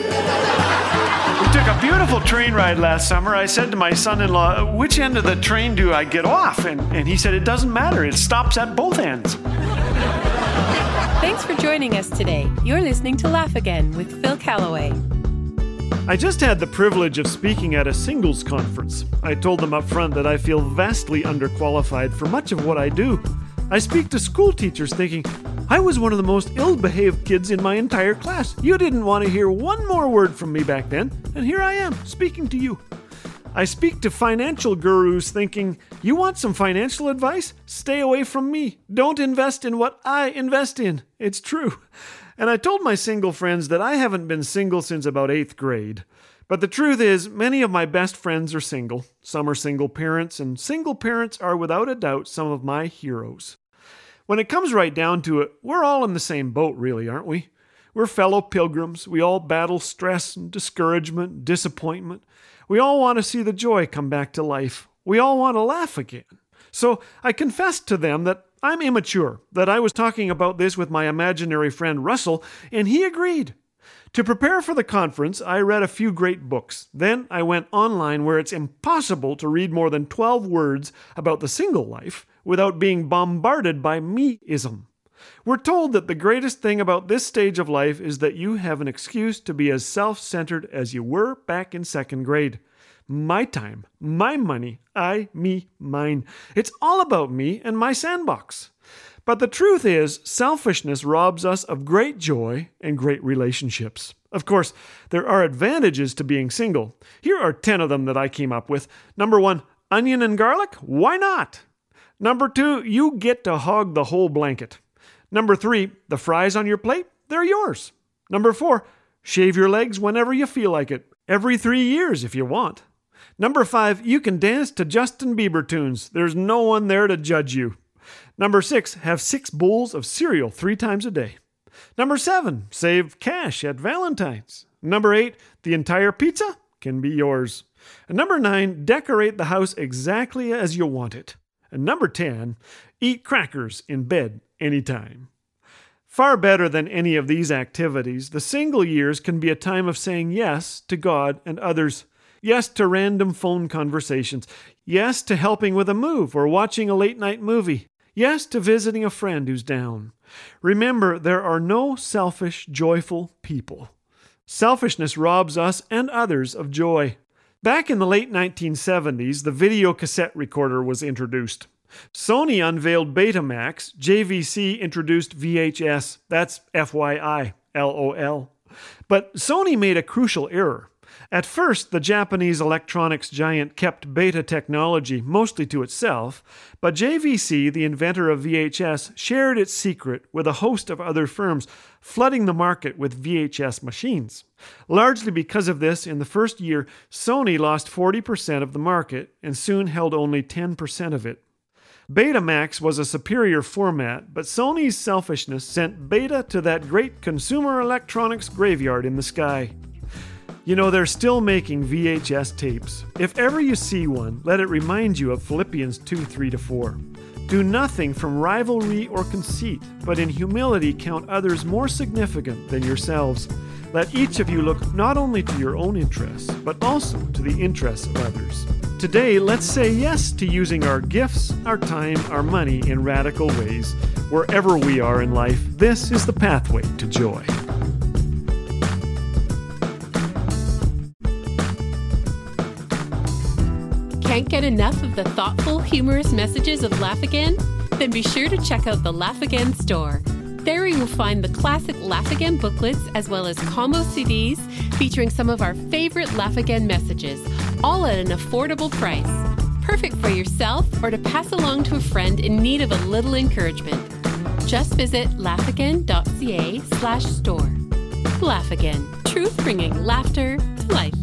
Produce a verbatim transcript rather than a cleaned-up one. We took a beautiful train ride last summer. I said to my son-in-law, which end of the train do I get off? And, and he said, it doesn't matter. It stops at both ends. Thanks for joining us today. You're listening to Laugh Again with Phil Calloway. I just had the privilege of speaking at a singles conference. I told them up front that I feel vastly underqualified for much of what I do. I speak to school teachers thinking, I was one of the most ill-behaved kids in my entire class. You didn't want to hear one more word from me back then, and here I am, speaking to you. I speak to financial gurus thinking, you want some financial advice? Stay away from me. Don't invest in what I invest in. It's true. And I told my single friends that I haven't been single since about eighth grade. But the truth is, many of my best friends are single. Some are single parents, and single parents are without a doubt some of my heroes. When it comes right down to it, we're all in the same boat, really, aren't we? We're fellow pilgrims. We all battle stress and discouragement, disappointment. We all want to see the joy come back to life. We all want to laugh again. So I confessed to them that I'm immature, that I was talking about this with my imaginary friend Russell, and he agreed. To prepare for the conference, I read a few great books. Then I went online where it's impossible to read more than twelve words about the single life without being bombarded by me-ism. We're told that the greatest thing about this stage of life is that you have an excuse to be as self-centered as you were back in second grade. My time, my money, I, me, mine. It's all about me and my sandbox. But the truth is, selfishness robs us of great joy and great relationships. Of course, there are advantages to being single. Here are ten of them that I came up with. Number one, onion and garlic? Why not? Number two, you get to hog the whole blanket. Number three, the fries on your plate, they're yours. Number four, shave your legs whenever you feel like it, every three years if you want. Number five, you can dance to Justin Bieber tunes. There's no one there to judge you. Number six, have six bowls of cereal three times a day. Number seven, save cash at Valentine's. Number eight, the entire pizza can be yours. And number nine, decorate the house exactly as you want it. And number ten, eat crackers in bed anytime. Far better than any of these activities, the single years can be a time of saying yes to God and others. Yes to random phone conversations. Yes to helping with a move or watching a late-night movie. Yes to visiting a friend who's down. Remember, there are no selfish, joyful people. Selfishness robs us and others of joy. Back in the late nineteen seventies, the video cassette recorder was introduced. Sony unveiled Betamax, J V C introduced V H S, that's F Y I, L O L. But Sony made a crucial error. At first, the Japanese electronics giant kept beta technology mostly to itself, but J V C, the inventor of V H S, shared its secret with a host of other firms, flooding the market with V H S machines. Largely because of this, in the first year, Sony lost forty percent of the market and soon held only ten percent of it. Betamax was a superior format, but Sony's selfishness sent beta to that great consumer electronics graveyard in the sky. You know, they're still making V H S tapes. If ever you see one, let it remind you of Philippians two, three to four. Do nothing from rivalry or conceit, but in humility count others more significant than yourselves. Let each of you look not only to your own interests, but also to the interests of others. Today, let's say yes to using our gifts, our time, our money in radical ways. Wherever we are in life, this is the pathway to joy. Can't get enough of the thoughtful, humorous messages of Laugh Again? Then be sure to check out the Laugh Again store. There you will find the classic Laugh Again booklets as well as combo C Ds featuring some of our favorite Laugh Again messages, all at an affordable price. Perfect for yourself or to pass along to a friend in need of a little encouragement. Just visit laughagain.ca slash store. Laugh Again, truth bringing laughter to life.